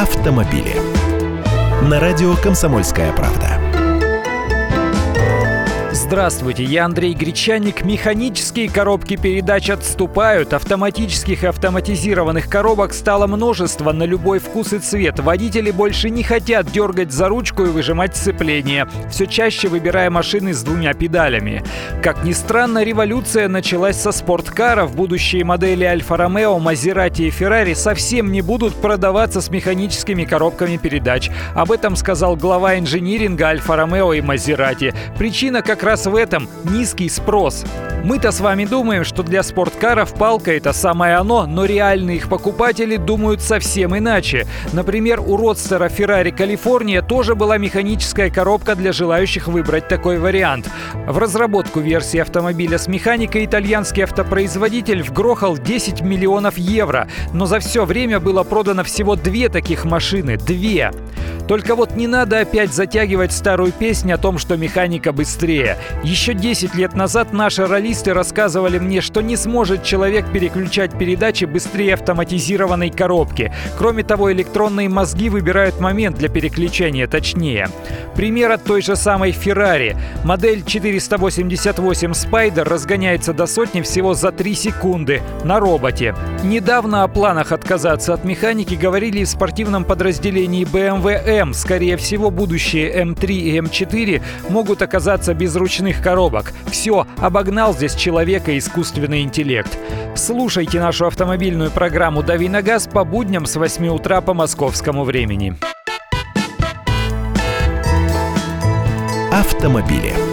автомобили. На радио «Комсомольская правда». Здравствуйте, я Андрей Гречанник. Механические коробки передач отступают. Автоматических и автоматизированных коробок стало множество на любой вкус и цвет. Водители больше не хотят дергать за ручку и выжимать сцепление, все чаще выбирая машины с двумя педалями. Как ни странно, революция началась со спорткаров. Будущие модели Альфа-Ромео, Мазерати и Феррари совсем не будут продаваться с механическими коробками передач. Об этом сказал глава инжиниринга Альфа-Ромео и Мазерати. Причина, как раз в этом – низкий спрос. Мы-то с вами думаем, что для спорткаров палка – это самое оно, но реальные их покупатели думают совсем иначе. Например, у Родстера Феррари Калифорния тоже была механическая коробка для желающих выбрать такой вариант. В разработку версии автомобиля с механикой итальянский автопроизводитель вгрохал 10 миллионов евро, но за все время было продано всего 2 таких машины. 2! Только вот не надо опять затягивать старую песню о том, что механика быстрее. Еще 10 лет назад наши ролисты рассказывали мне, что не сможет человек переключать передачи быстрее автоматизированной коробки. Кроме того, электронные мозги выбирают момент для переключения точнее. Пример от той же самой Ferrari. Модель 488 Spider разгоняется до сотни всего за 3 секунды на роботе. Недавно о планах отказаться от механики говорили в спортивном подразделении BMW M. Скорее всего, будущие М3 и М4 могут оказаться без ручных коробок. Все, обогнал здесь человека искусственный интеллект. Слушайте нашу автомобильную программу «Дави на газ» по будням с 8 утра по московскому времени. Автомобили.